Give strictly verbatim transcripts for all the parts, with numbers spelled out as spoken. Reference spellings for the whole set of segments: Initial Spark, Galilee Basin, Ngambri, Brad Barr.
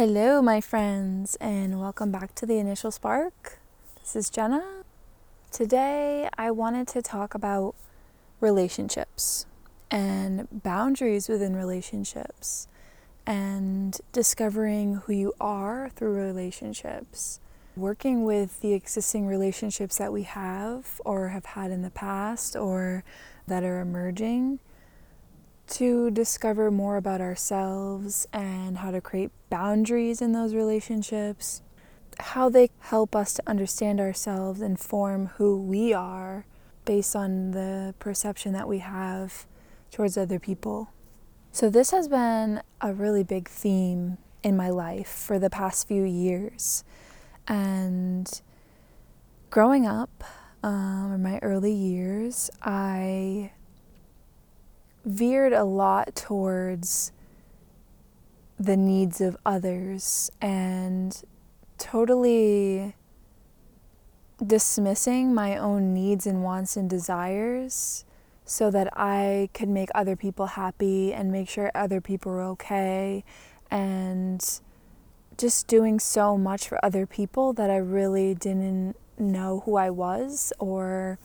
Hello my friends, and welcome back to the Initial Spark. This is Jenna. Today I wanted to talk about relationships and boundaries within relationships and discovering who you are through relationships, working with the existing relationships that we have or have had in the past or that are emerging, to discover more about ourselves and how to create boundaries in those relationships, how they help us to understand ourselves and form who we are based on the perception that we have towards other people. So this has been a really big theme in my life for the past few years. And growing up, um, in my early years, I veered a lot towards the needs of others and totally dismissing my own needs and wants and desires so that I could make other people happy and make sure other people were okay, and just doing so much for other people that I really didn't know who I was or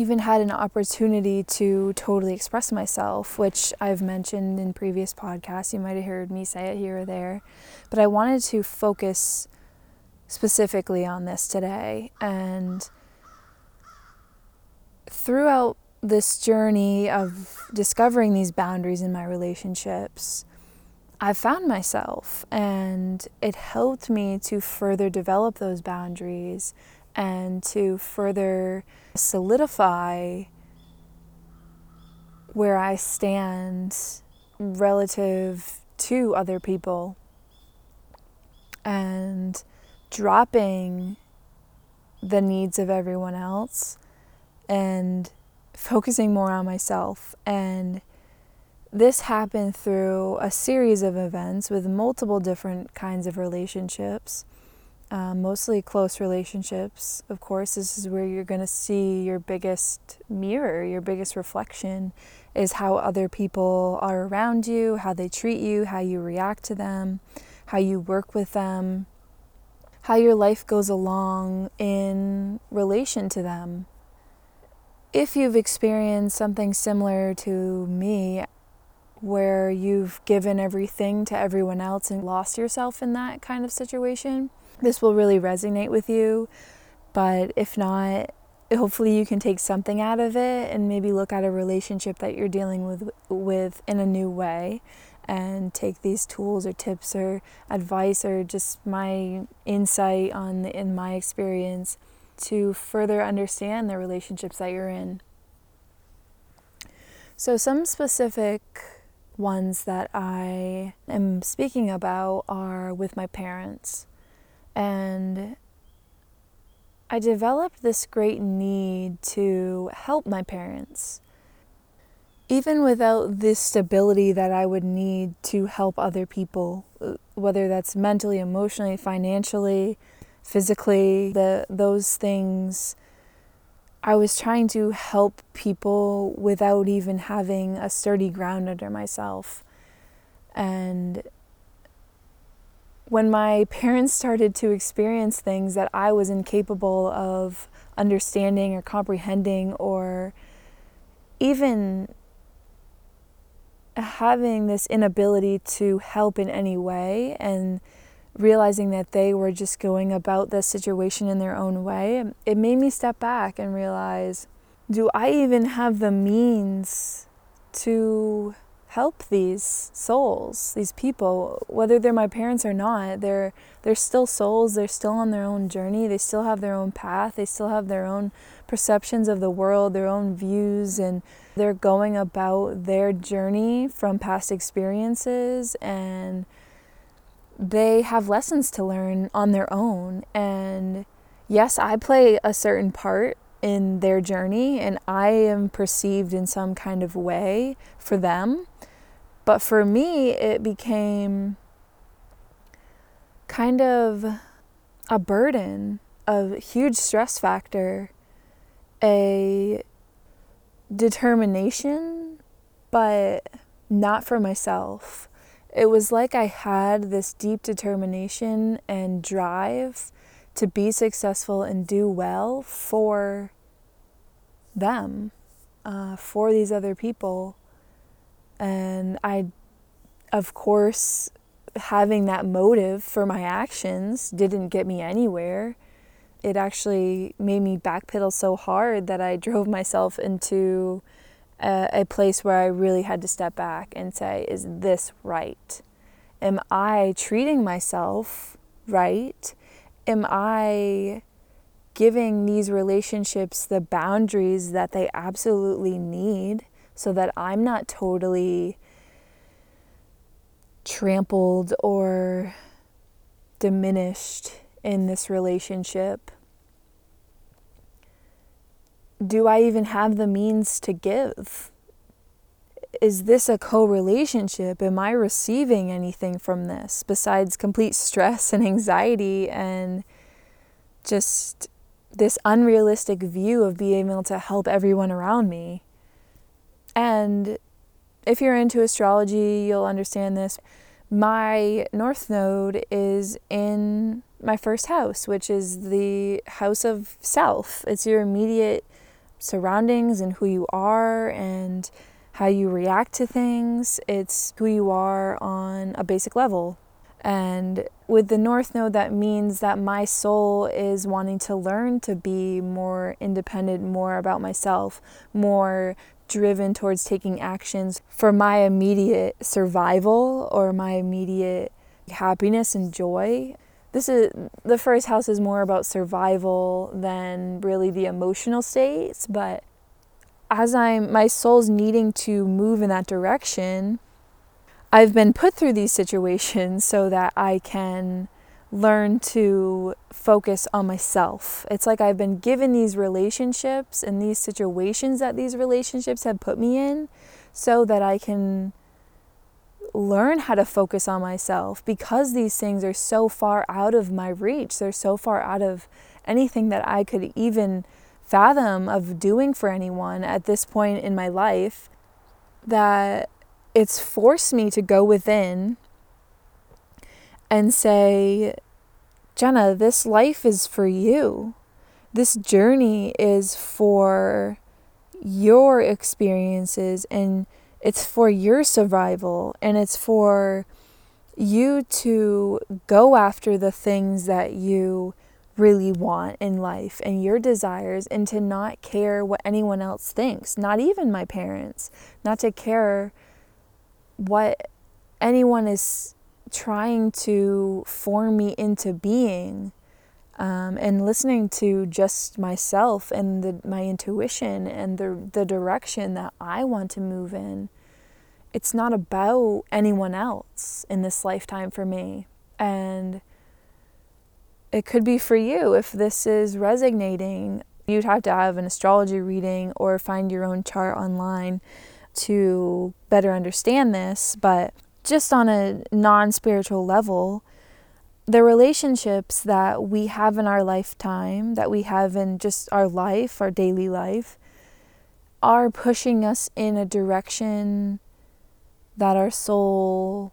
even had an opportunity to totally express myself, which I've mentioned in previous podcasts. You might have heard me say it here or there, but I wanted to focus specifically on this today. And throughout this journey of discovering these boundaries in my relationships, I found myself, and it helped me to further develop those boundaries and to further solidify where I stand relative to other people, and dropping the needs of everyone else and focusing more on myself. And this happened through a series of events with multiple different kinds of relationships. Um, mostly close relationships. Of course, this is where you're going to see your biggest mirror, your biggest reflection is how other people are around you, how they treat you, how you react to them, how you work with them, how your life goes along in relation to them. If you've experienced something similar to me, where you've given everything to everyone else and lost yourself in that kind of situation, this will really resonate with you. But if not, hopefully you can take something out of it and maybe look at a relationship that you're dealing with with in a new way, and take these tools or tips or advice or just my insight on the, in my experience, to further understand the relationships that you're in. So some specific ones that I am speaking about are with my parents. And I developed this great need to help my parents, even without this stability that I would need to help other people, whether that's mentally, emotionally, financially, physically, the, those things. I was trying to help people without even having a sturdy ground under myself. And when my parents started to experience things that I was incapable of understanding or comprehending, or even having this inability to help in any way, and realizing that they were just going about this situation in their own way, it made me step back and realize, do I even have the means to help these souls, these people, whether they're my parents or not? They're they're still souls. They're still on their own journey. They still have their own path. They still have their own perceptions of the world, their own views, and they're going about their journey from past experiences, and they have lessons to learn on their own. And yes, I play a certain part in their journey, and I am perceived in some kind of way for them. But for me, it became kind of a burden, a huge stress factor, a determination, but not for myself. It was like I had this deep determination and drive to be successful and do well for them, uh, for these other people. And I, of course, having that motive for my actions didn't get me anywhere. It actually made me backpedal so hard that I drove myself into a, a place where I really had to step back and say, is this right? Am I treating myself right? Am I giving these relationships the boundaries that they absolutely need so that I'm not totally trampled or diminished in this relationship? Do I even have the means to give? Is this a co-relationship? Am I receiving anything from this besides complete stress and anxiety and just this unrealistic view of being able to help everyone around me? And if you're into astrology, you'll understand this. My North Node is in my first house, which is the house of self. It's your immediate surroundings and who you are and how you react to things. It's who you are on a basic level. And with the North Node, that means that my soul is wanting to learn to be more independent, more about myself, more driven towards taking actions for my immediate survival or my immediate happiness and joy. This is the first house is more about survival than really the emotional states, but as I'm my soul's needing to move in that direction, I've been put through these situations so that I can learn to focus on myself. It's like I've been given these relationships and these situations that these relationships have put me in so that I can learn how to focus on myself, because these things are so far out of my reach. They're so far out of anything that I could even fathom of doing for anyone at this point in my life, that it's forced me to go within and say, Jenna, this life is for you. This journey is for your experiences, and it's for your survival, and it's for you to go after the things that you really want in life and your desires, and to not care what anyone else thinks, not even my parents, not to care what anyone is trying to form me into being, um, and listening to just myself and the, my intuition and the, the direction that I want to move in. It's not about anyone else in this lifetime for me. And it could be for you if this is resonating. You'd have to have an astrology reading or find your own chart online to better understand this, but just on a non-spiritual level, the relationships that we have in our lifetime, that we have in just our life, our daily life, are pushing us in a direction that our soul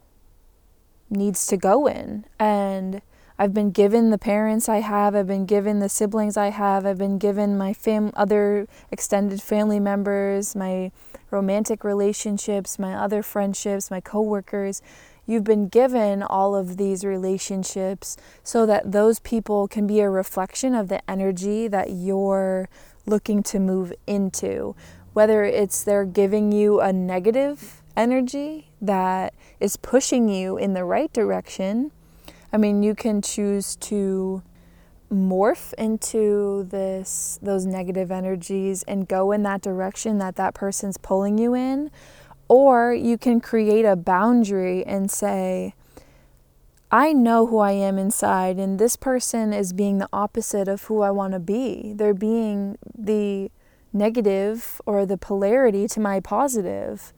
needs to go in. And I've been given the parents I have, I've been given the siblings I have, I've been given my fam- other extended family members, my romantic relationships, my other friendships, my coworkers. You've been given all of these relationships so that those people can be a reflection of the energy that you're looking to move into. Whether it's they're giving you a negative energy that is pushing you in the right direction. I mean, you can choose to morph into this those negative energies and go in that direction that that person's pulling you in, or you can create a boundary and say, I know who I am inside, and this person is being the opposite of who I want to be. They're being the negative or the polarity to my positive.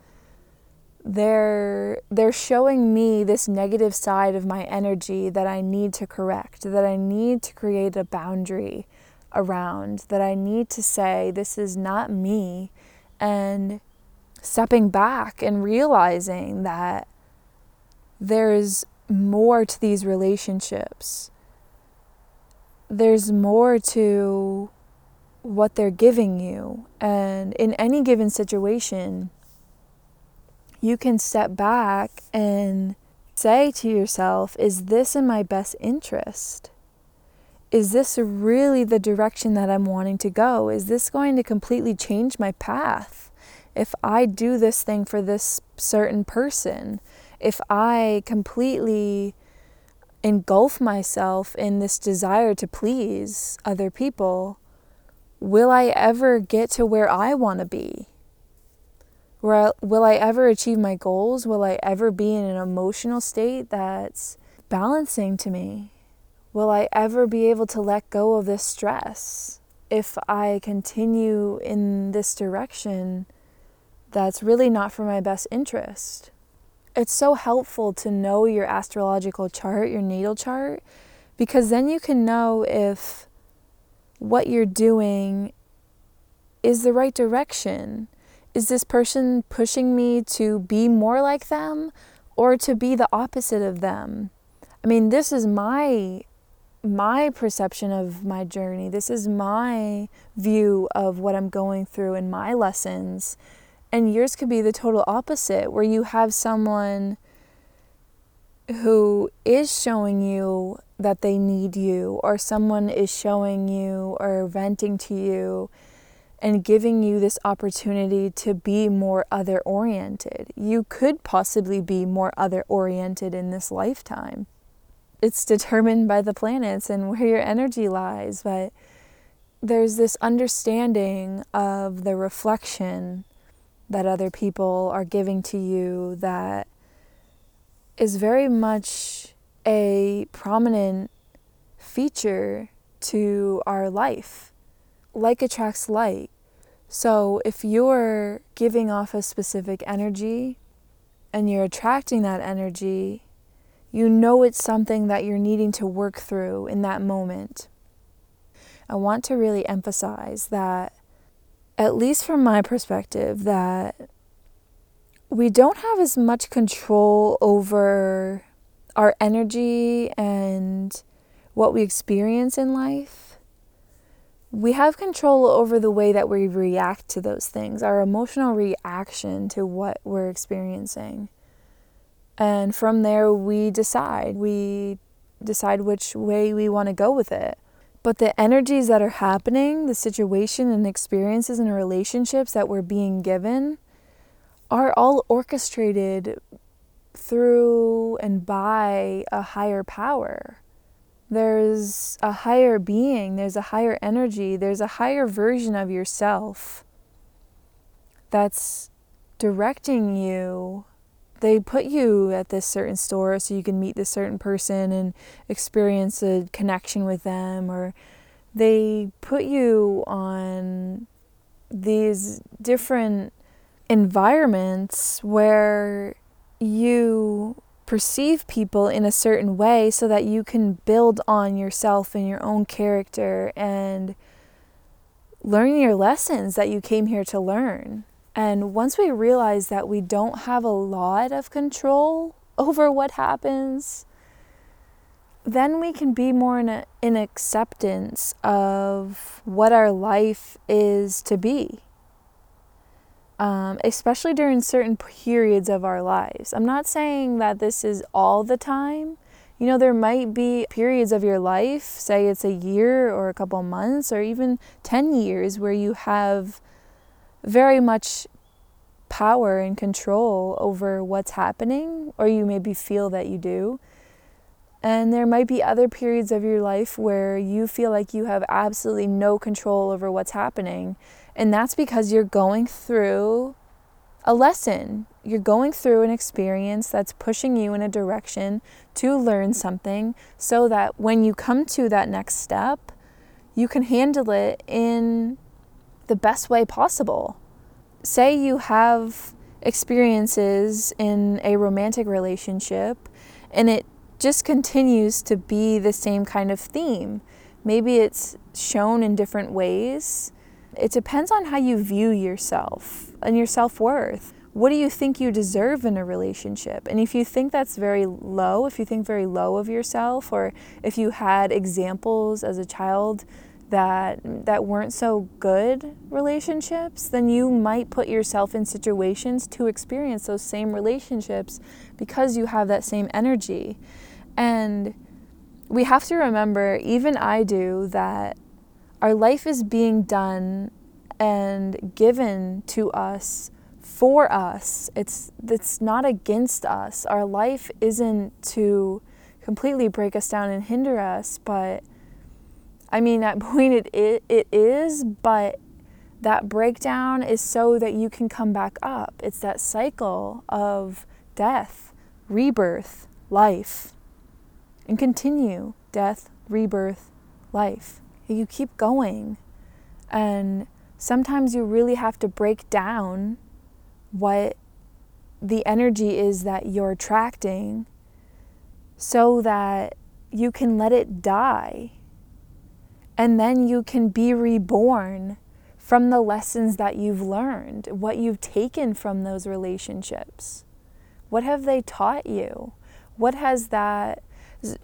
They're they're showing me this negative side of my energy that I need to correct, that I need to create a boundary around, that I need to say, this is not me, and stepping back and realizing that There's more to these relationships. There's more to what they're giving you. And in any given situation, you can step back and say to yourself, is this in my best interest? Is this really the direction that I'm wanting to go? Is this going to completely change my path? If I do this thing for this certain person, if I completely engulf myself in this desire to please other people, will I ever get to where I want to be? Will I ever achieve my goals? Will I ever be in an emotional state that's balancing to me? Will I ever be able to let go of this stress if I continue in this direction that's really not for my best interest? It's so helpful to know your astrological chart, your natal chart, because then you can know if what you're doing is the right direction. Is this person pushing me to be more like them or to be the opposite of them? I mean, this is my my perception of my journey. This is my view of what I'm going through and my lessons. And yours could be the total opposite, where you have someone who is showing you that they need you, or someone is showing you or venting to you and giving you this opportunity to be more other-oriented. You could possibly be more other-oriented in this lifetime. It's determined by the planets and where your energy lies, but there's this understanding of the reflection that other people are giving to you that is very much a prominent feature to our life. Like attracts like. So if you're giving off a specific energy and you're attracting that energy, you know it's something that you're needing to work through in that moment. I want to really emphasize that, at least from my perspective, that we don't have as much control over our energy and what we experience in life. We have control over the way that we react to those things, our emotional reaction to what we're experiencing. And from there, we decide. We decide which way we want to go with it. But the energies that are happening, the situation and experiences and relationships that we're being given are all orchestrated through and by a higher power. There's a higher being, there's a higher energy, there's a higher version of yourself that's directing you. They put you at this certain store so you can meet this certain person and experience a connection with them, or they put you on these different environments where you perceive people in a certain way so that you can build on yourself and your own character and learn your lessons that you came here to learn. And once we realize that we don't have a lot of control over what happens, then we can be more in, a, in acceptance of what our life is to be, um, especially during certain periods of our lives. I'm not saying that this is all the time. You know, there might be periods of your life, say it's a year or a couple months or even ten years, where you have very much power and control over what's happening, or you maybe feel that you do. And there might be other periods of your life where you feel like you have absolutely no control over what's happening. And that's because you're going through a lesson. You're going through an experience that's pushing you in a direction to learn something so that when you come to that next step, you can handle it in the best way possible. Say you have experiences in a romantic relationship and it just continues to be the same kind of theme. Maybe it's shown in different ways. It depends on how you view yourself and your self-worth. what do you think you deserve in a relationship? And if you think that's very low, if you think very low of yourself, or if you had examples as a child that that weren't so good relationships, then you might put yourself in situations to experience those same relationships because you have that same energy. And we have to remember, even I do, that our life is being done and given to us for us. It's it's not against us. Our life isn't to completely break us down and hinder us, but I mean, at point it, it it is, but that breakdown is so that you can come back up. It's that cycle of death, rebirth, life, and continue. Death, rebirth, life. You keep going, and sometimes you really have to break down what the energy is that you're attracting so that you can let it die. And then you can be reborn from the lessons that you've learned, what you've taken from those relationships. What have they taught you? What has that...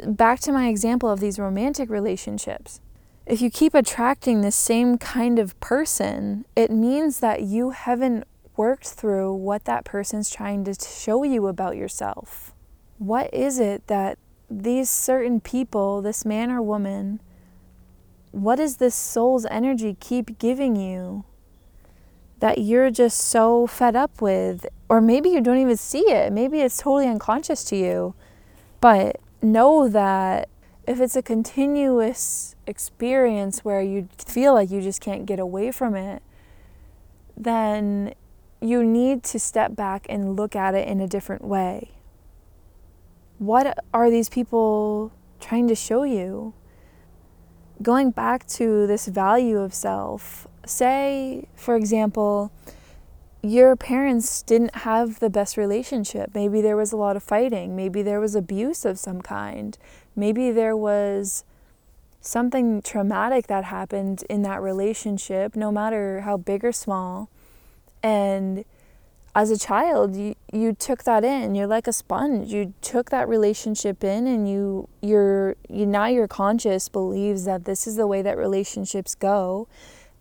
Back to my example of these romantic relationships. If you keep attracting the same kind of person, it means that you haven't worked through what that person's trying to show you about yourself. What is it that these certain people, this man or woman, what does this soul's energy keep giving you that you're just so fed up with? Or maybe you don't even see it. Maybe it's totally unconscious to you. But know that if it's a continuous experience where you feel like you just can't get away from it, then you need to step back and look at it in a different way. What are these people trying to show you? Going back to this value of self, say, for example, your parents didn't have the best relationship. Maybe there was a lot of fighting. Maybe there was abuse of some kind. Maybe there was something traumatic that happened in that relationship, no matter how big or small. And as a child, you, you took that in. You're like a sponge. You took that relationship in, and you you're you now your conscious believes that this is the way that relationships go.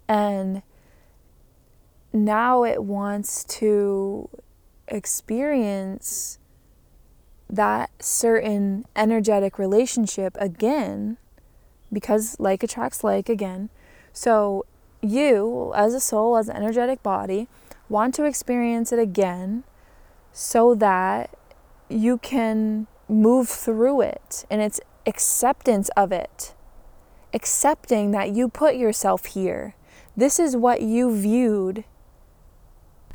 And now it wants to experience that certain energetic relationship again, because like attracts like again. So you, as a soul, as an energetic body, want to experience it again so that you can move through it, and it's acceptance of it. Accepting that you put yourself here. This is what you viewed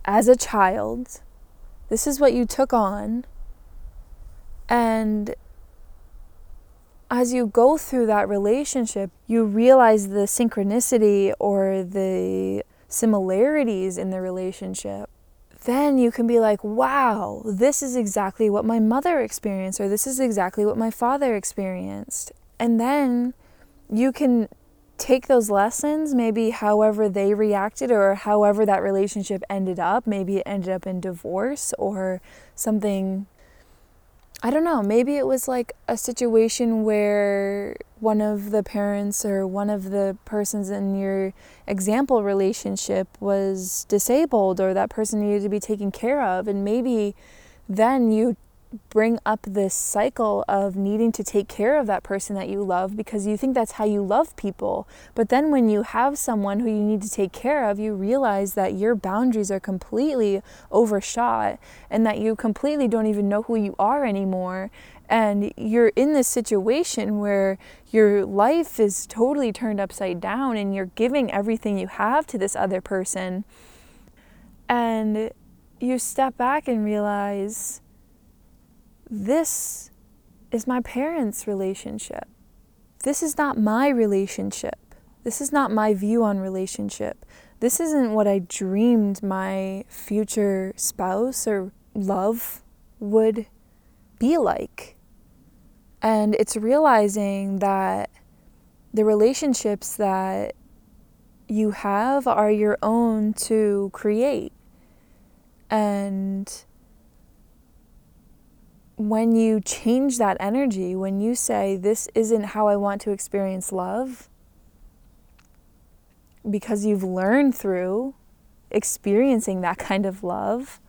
as a child. This is what you took on. And as you go through that relationship, you realize the synchronicity or the similarities in the relationship. Then you can be like, wow, this is exactly what my mother experienced, or this is exactly what my father experienced. And then you can take those lessons, maybe however they reacted or however that relationship ended up. Maybe it ended up in divorce or something. I don't know, maybe it was like a situation where one of the parents or one of the persons in your example relationship was disabled, or that person needed to be taken care of. And maybe then you bring up this cycle of needing to take care of that person that you love because you think that's how you love people. But then when you have someone who you need to take care of, you realize that your boundaries are completely overshot and that you completely don't even know who you are anymore. And you're in this situation where your life is totally turned upside down and you're giving everything you have to this other person. And you step back and realize, this is my parents' relationship. This is not my relationship. This is not my view on relationship. This isn't what I dreamed my future spouse or love would be like. And it's realizing that the relationships that you have are your own to create. And when you change that energy, when you say, this isn't how I want to experience love, because you've learned through experiencing that kind of love,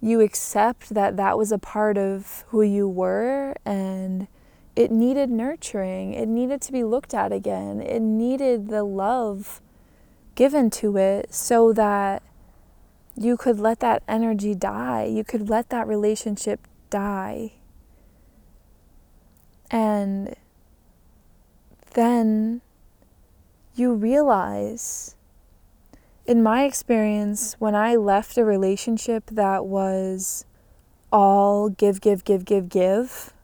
you accept that that was a part of who you were, and it needed nurturing. It needed to be looked at again. It needed the love given to it so that you could let that energy die. You could let that relationship die. And then you realize, in my experience, when I left a relationship that was all give, give, give, give, give,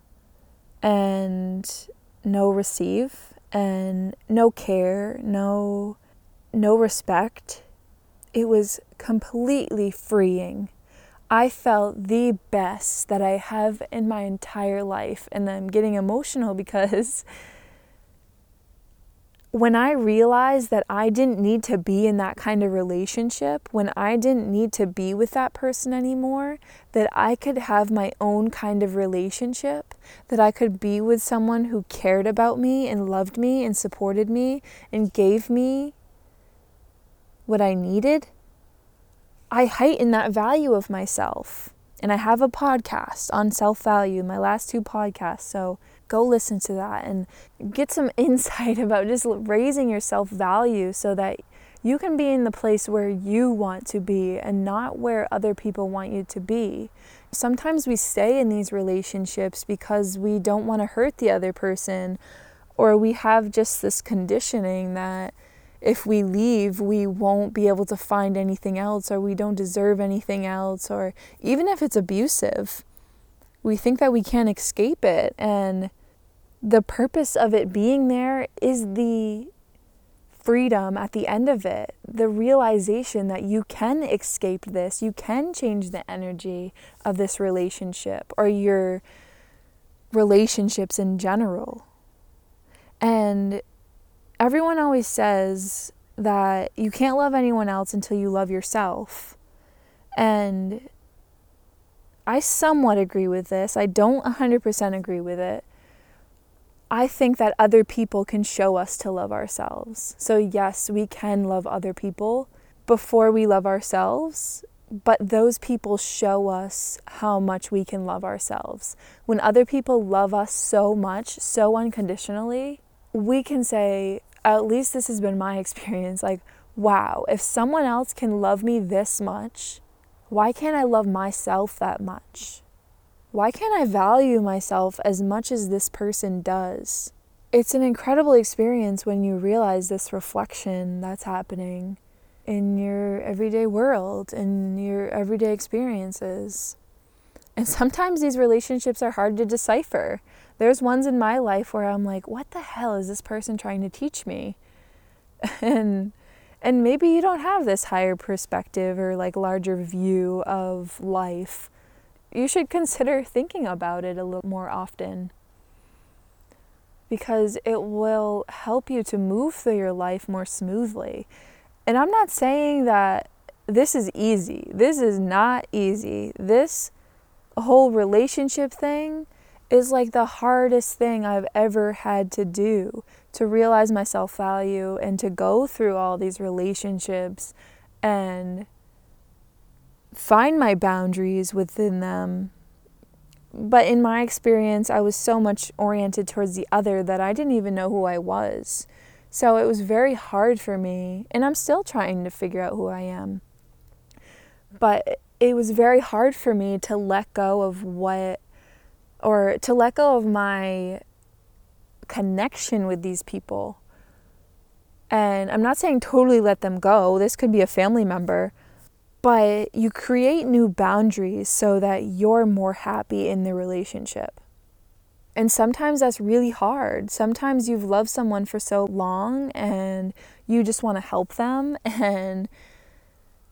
and no receive, and no care, no, no respect, it was completely freeing. I felt the best that I have in my entire life. And I'm getting emotional because when I realized that I didn't need to be in that kind of relationship, when I didn't need to be with that person anymore, that I could have my own kind of relationship, that I could be with someone who cared about me and loved me and supported me and gave me what I needed, I heighten that value of myself. And I have a podcast on self-value, my last two podcasts, so go listen to that and get some insight about just raising your self-value so that you can be in the place where you want to be and not where other people want you to be. Sometimes we stay in these relationships because we don't want to hurt the other person, or we have just this conditioning that if we leave, we won't be able to find anything else, or we don't deserve anything else, or even if it's abusive, we think that we can't escape it. And the purpose of it being there is the freedom at the end of it, the realization that you can escape this, you can change the energy of this relationship or your relationships in general. And everyone always says that you can't love anyone else until you love yourself. And I somewhat agree with this. I don't one hundred percent agree with it. I think that other people can show us to love ourselves. So yes, we can love other people before we love ourselves, but those people show us how much we can love ourselves. When other people love us so much, so unconditionally, we can say, at least this has been my experience, like, wow, if someone else can love me this much, why can't I love myself that much? Why can't I value myself as much as this person does? It's an incredible experience when you realize this reflection that's happening in your everyday world, in your everyday experiences. And sometimes these relationships are hard to decipher. There's ones in my life where I'm like, what the hell is this person trying to teach me? And and maybe you don't have this higher perspective or like larger view of life. You should consider thinking about it a little more often, because it will help you to move through your life more smoothly. And I'm not saying that this is easy. This is not easy. This whole relationship thing is like the hardest thing I've ever had to do, to realize my self-value and to go through all these relationships and find my boundaries within them. But in my experience, I was so much oriented towards the other that I didn't even know who I was. So it was very hard for me, and I'm still trying to figure out who I am. But it was very hard for me to let go of what or to let go of my connection with these people. And I'm not saying totally let them go. This could be a family member. But you create new boundaries so that you're more happy in the relationship. And sometimes that's really hard. Sometimes you've loved someone for so long and you just want to help them. And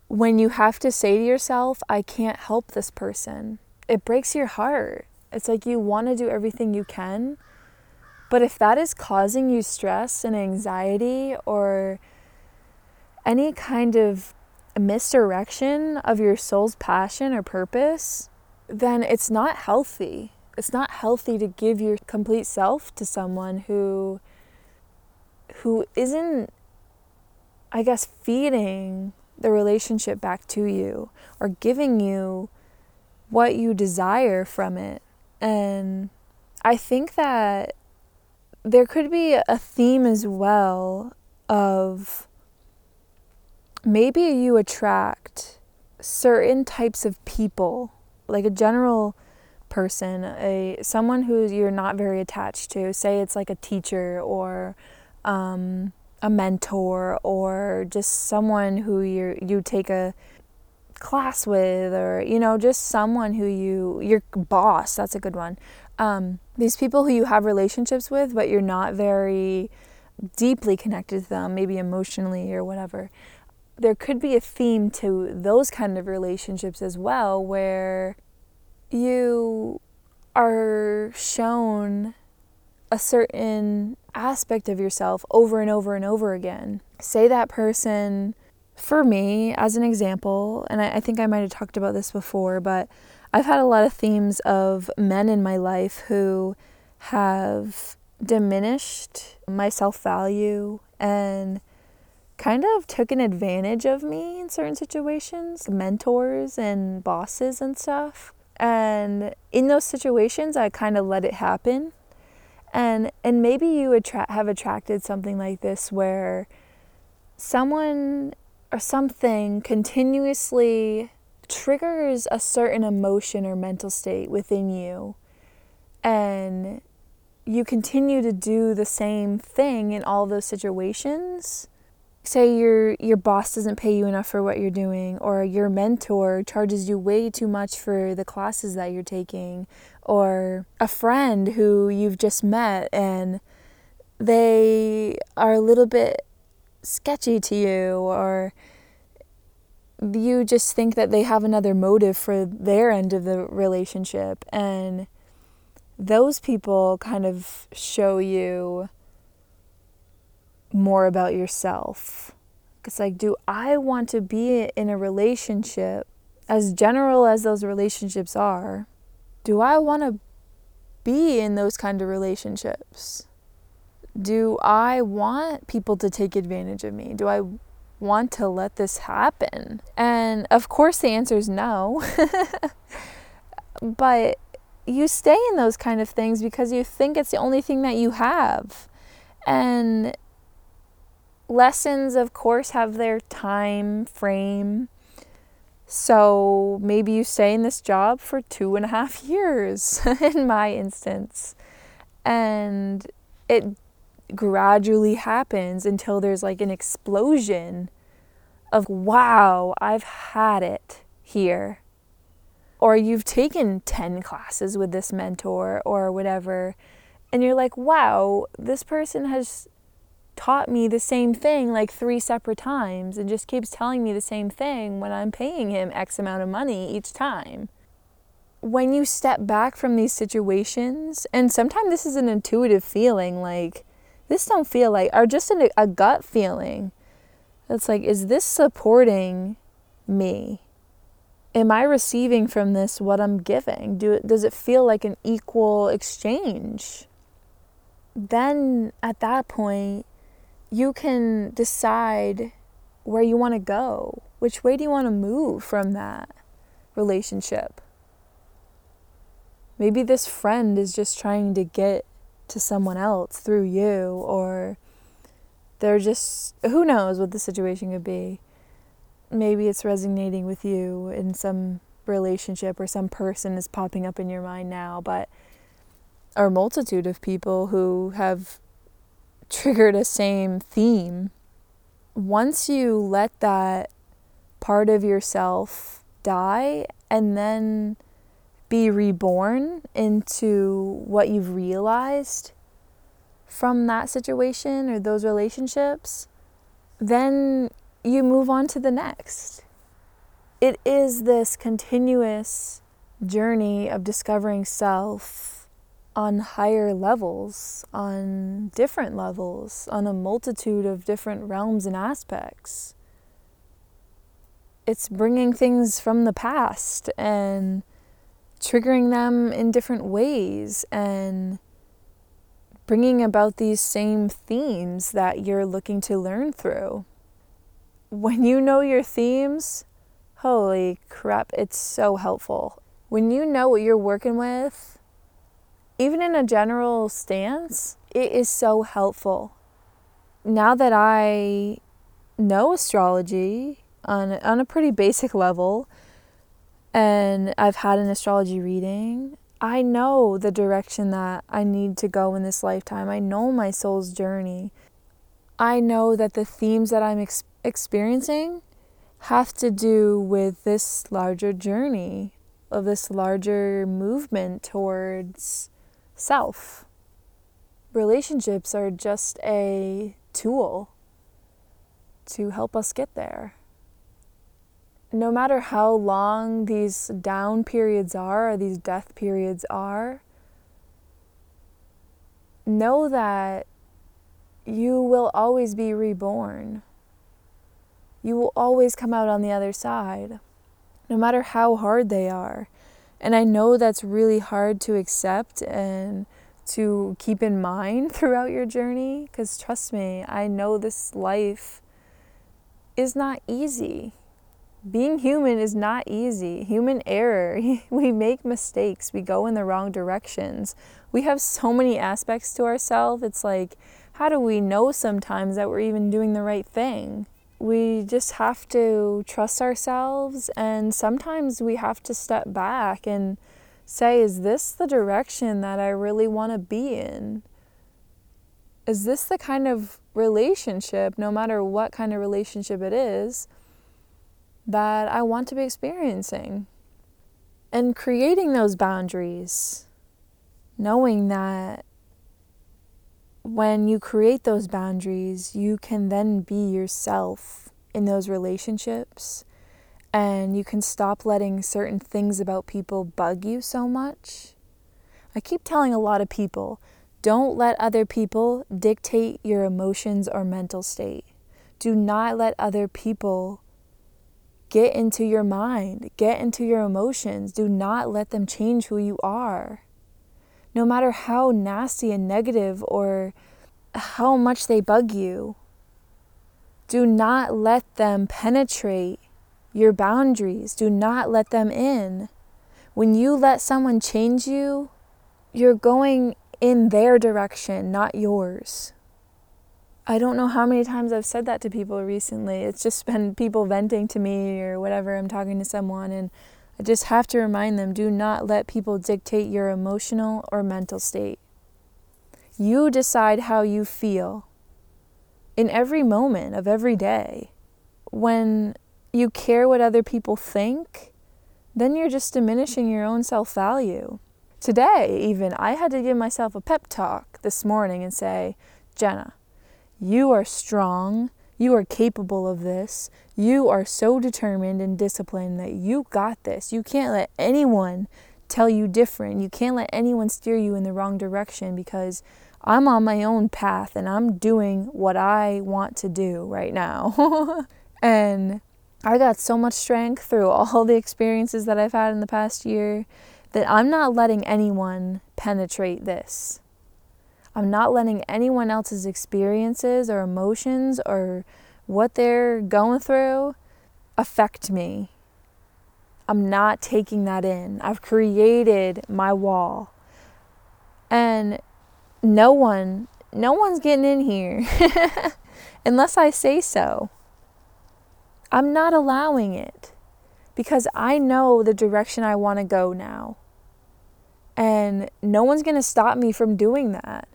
when you have to say to yourself, I can't help this person, it breaks your heart. It's like you want to do everything you can, but if that is causing you stress and anxiety or any kind of misdirection of your soul's passion or purpose, then it's not healthy. It's not healthy to give your complete self to someone who who isn't, I guess, feeding the relationship back to you or giving you what you desire from it. And I think that there could be a theme as well of maybe you attract certain types of people, like a general person, a someone who you're not very attached to. Say it's like a teacher or um, a mentor, or just someone who you you take a class with, or you know, just someone who you your boss. That's a good one. Um, these people who you have relationships with, but you're not very deeply connected to them, maybe emotionally or whatever. There could be a theme to those kind of relationships as well, where you are shown a certain aspect of yourself over and over and over again. Say that person, for me, as an example, and I, I think I might have talked about this before, but I've had a lot of themes of men in my life who have diminished my self-value and kind of taken advantage of me in certain situations, mentors and bosses and stuff. And in those situations, I kind of let it happen. And and maybe you attra- have attracted something like this, where someone or something continuously triggers a certain emotion or mental state within you, and you continue to do the same thing in all those situations. Say your your boss doesn't pay you enough for what you're doing, or your mentor charges you way too much for the classes that you're taking, or a friend who you've just met and they are a little bit sketchy to you, or you just think that they have another motive for their end of the relationship. And those people kind of show you more about yourself. It's like, do I want to be in a relationship, as general as those relationships are? Do I want to be in those kind of relationships? Do I want people to take advantage of me? Do I want to let this happen? And of course the answer is no. But you stay in those kind of things because you think it's the only thing that you have. And lessons, of course, have their time frame. So maybe you stay in this job for two and a half years, in my instance. And it gradually happens until there's like an explosion of, wow, I've had it here. Or you've taken ten classes with this mentor or whatever, and you're like, wow, this person has taught me the same thing like three separate times and just keeps telling me the same thing when I'm paying him X amount of money each time. When you step back from these situations, and sometimes this is an intuitive feeling, like this don't feel like, or just a, a gut feeling. It's like, is this supporting me? Am I receiving from this what I'm giving? Do does it feel like an equal exchange? Then at that point, you can decide where you want to go. Which way do you want to move from that relationship? Maybe this friend is just trying to get to someone else through you, or they're just, who knows what the situation could be. Maybe it's resonating with you in some relationship, or some person is popping up in your mind now, but or a multitude of people who have triggered a same theme. Once you let that part of yourself die and then be reborn into what you've realized from that situation or those relationships, then you move on to the next. It is this continuous journey of discovering self on higher levels, on different levels, on a multitude of different realms and aspects. it's bringing things from the past and triggering them in different ways and bringing about these same themes that you're looking to learn through. When you know your themes, holy crap, it's so helpful. When you know what you're working with, even in a general stance, it is so helpful. Now that I know astrology on, on a pretty basic level, and I've had an astrology reading, I know the direction that I need to go in this lifetime. I know my soul's journey. I know that the themes that I'm ex- experiencing have to do with this larger journey, of this larger movement towards self. Relationships are just a tool to help us get there. No matter how long these down periods are, or these death periods are, know that you will always be reborn. You will always come out on the other side, no matter how hard they are. And I know that's really hard to accept and to keep in mind throughout your journey, because trust me, I know this life is not easy. Being human is not easy. Human error. We make mistakes. We go in the wrong directions. We have so many aspects to ourselves. It's like, how do we know sometimes that we're even doing the right thing? We just have to trust ourselves, and sometimes we have to step back and say, is this the direction that I really want to be in? Is this the kind of relationship, no matter what kind of relationship it is, that I want to be experiencing? And creating those boundaries, knowing that when you create those boundaries, you can then be yourself in those relationships, and you can stop letting certain things about people bug you so much. I keep telling a lot of people, don't let other people dictate your emotions or mental state. Do not let other people get into your mind, get into your emotions. Do not let them change who you are. No matter how nasty and negative or how much they bug you, do not let them penetrate your boundaries. Do not let them in. When you let someone change you, you're going in their direction, not yours. I don't know how many times I've said that to people recently. It's just been people venting to me or whatever. I'm talking to someone and I just have to remind them, do not let people dictate your emotional or mental state. You decide how you feel in every moment of every day. When you care what other people think, then you're just diminishing your own self-value. Today, even, I had to give myself a pep talk this morning and say, Jenna, you are strong, you are capable of this, you are so determined and disciplined that you got this. You can't let anyone tell you different. You can't let anyone steer you in the wrong direction, because I'm on my own path and I'm doing what I want to do right now. And I got so much strength through all the experiences that I've had in the past year that I'm not letting anyone penetrate this. I'm not letting anyone else's experiences or emotions or what they're going through affect me. I'm not taking that in. I've created my wall. And no one, no one's getting in here unless I say so. I'm not allowing it, because I know the direction I want to go now. And no one's going to stop me from doing that.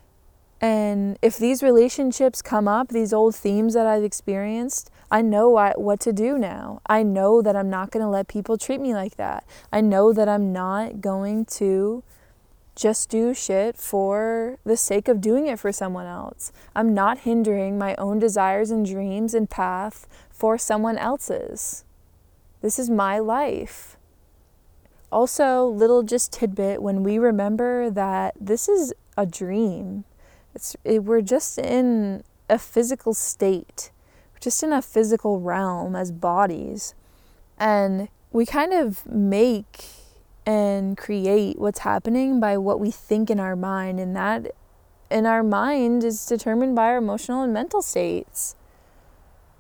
And if these relationships come up, these old themes that I've experienced, I know what to do now. I know that I'm not going to let people treat me like that. I know that I'm not going to just do shit for the sake of doing it for someone else. I'm not hindering my own desires and dreams and path for someone else's. This is my life. Also, little just tidbit, when we remember that this is a dream, It's, it, we're just in a physical state, we're just in a physical realm as bodies. And we kind of make and create what's happening by what we think in our mind, and that in our mind is determined by our emotional and mental states,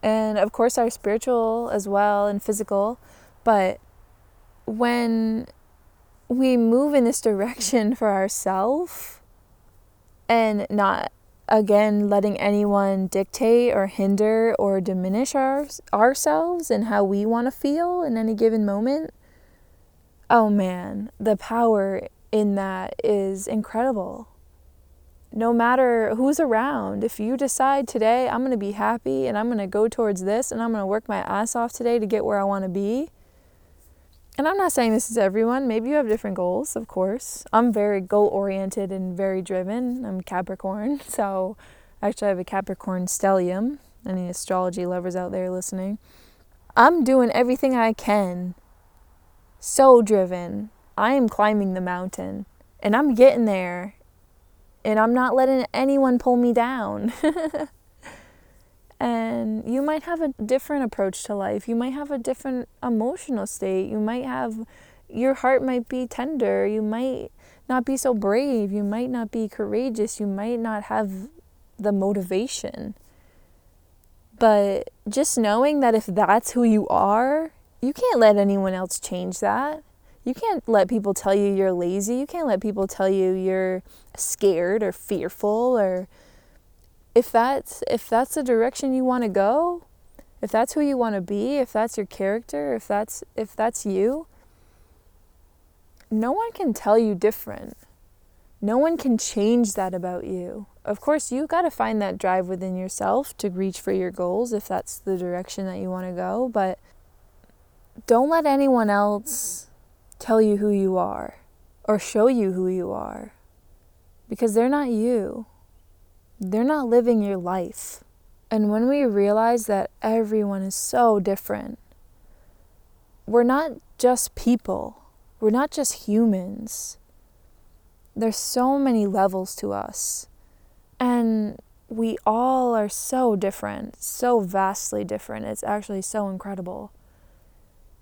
and of course our spiritual as well and physical. But when we move in this direction for ourselves and not, again, letting anyone dictate or hinder or diminish our, ourselves and how we want to feel in any given moment, oh man, the power in that is incredible. No matter who's around, if you decide today, I'm going to be happy and I'm going to go towards this and I'm going to work my ass off today to get where I want to be. And I'm not saying this is everyone. Maybe you have different goals, of course. I'm very goal-oriented and very driven. I'm Capricorn, so actually I have a Capricorn stellium. Any astrology lovers out there listening? I'm doing everything I can. So driven. I am climbing the mountain, and I'm getting there, and I'm not letting anyone pull me down. And you might have a different approach to life. You might have a different emotional state. You might have, your heart might be tender. You might not be so brave. You might not be courageous. You might not have the motivation. But just knowing that if that's who you are, you can't let anyone else change that. You can't let people tell you you're lazy. You can't let people tell you you're scared or fearful or... If that's, if that's the direction you want to go, if that's who you want to be, if that's your character, if that's, if that's you, no one can tell you different. No one can change that about you. Of course, you got to find that drive within yourself to reach for your goals if that's the direction that you want to go, but don't let anyone else tell you who you are or show you who you are, because they're not you. They're not living your life. And when we realize that everyone is so different, we're not just people. We're not just humans. There's so many levels to us. And we all are so different, so vastly different. It's actually so incredible.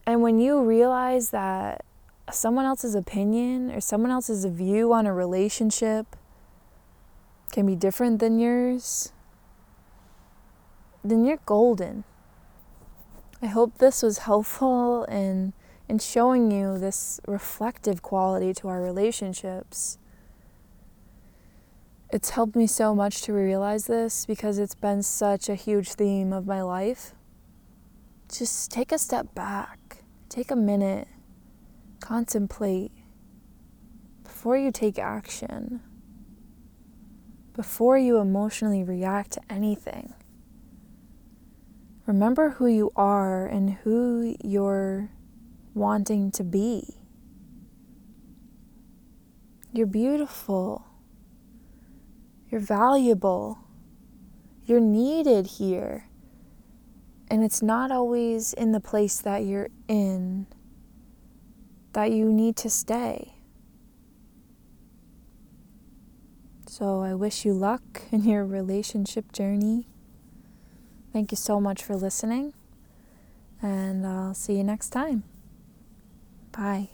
And when you realize that someone else's opinion or someone else's view on a relationship can be different than yours, then you're golden. I hope this was helpful in, in showing you this reflective quality to our relationships. It's helped me so much to realize this because it's been such a huge theme of my life. Just take a step back, take a minute, contemplate before you take action. Before you emotionally react to anything, remember who you are and who you're wanting to be. You're beautiful. You're valuable. You're needed here. And it's not always in the place that you're in that you need to stay. So I wish you luck in your relationship journey. Thank you so much for listening, and I'll see you next time. Bye.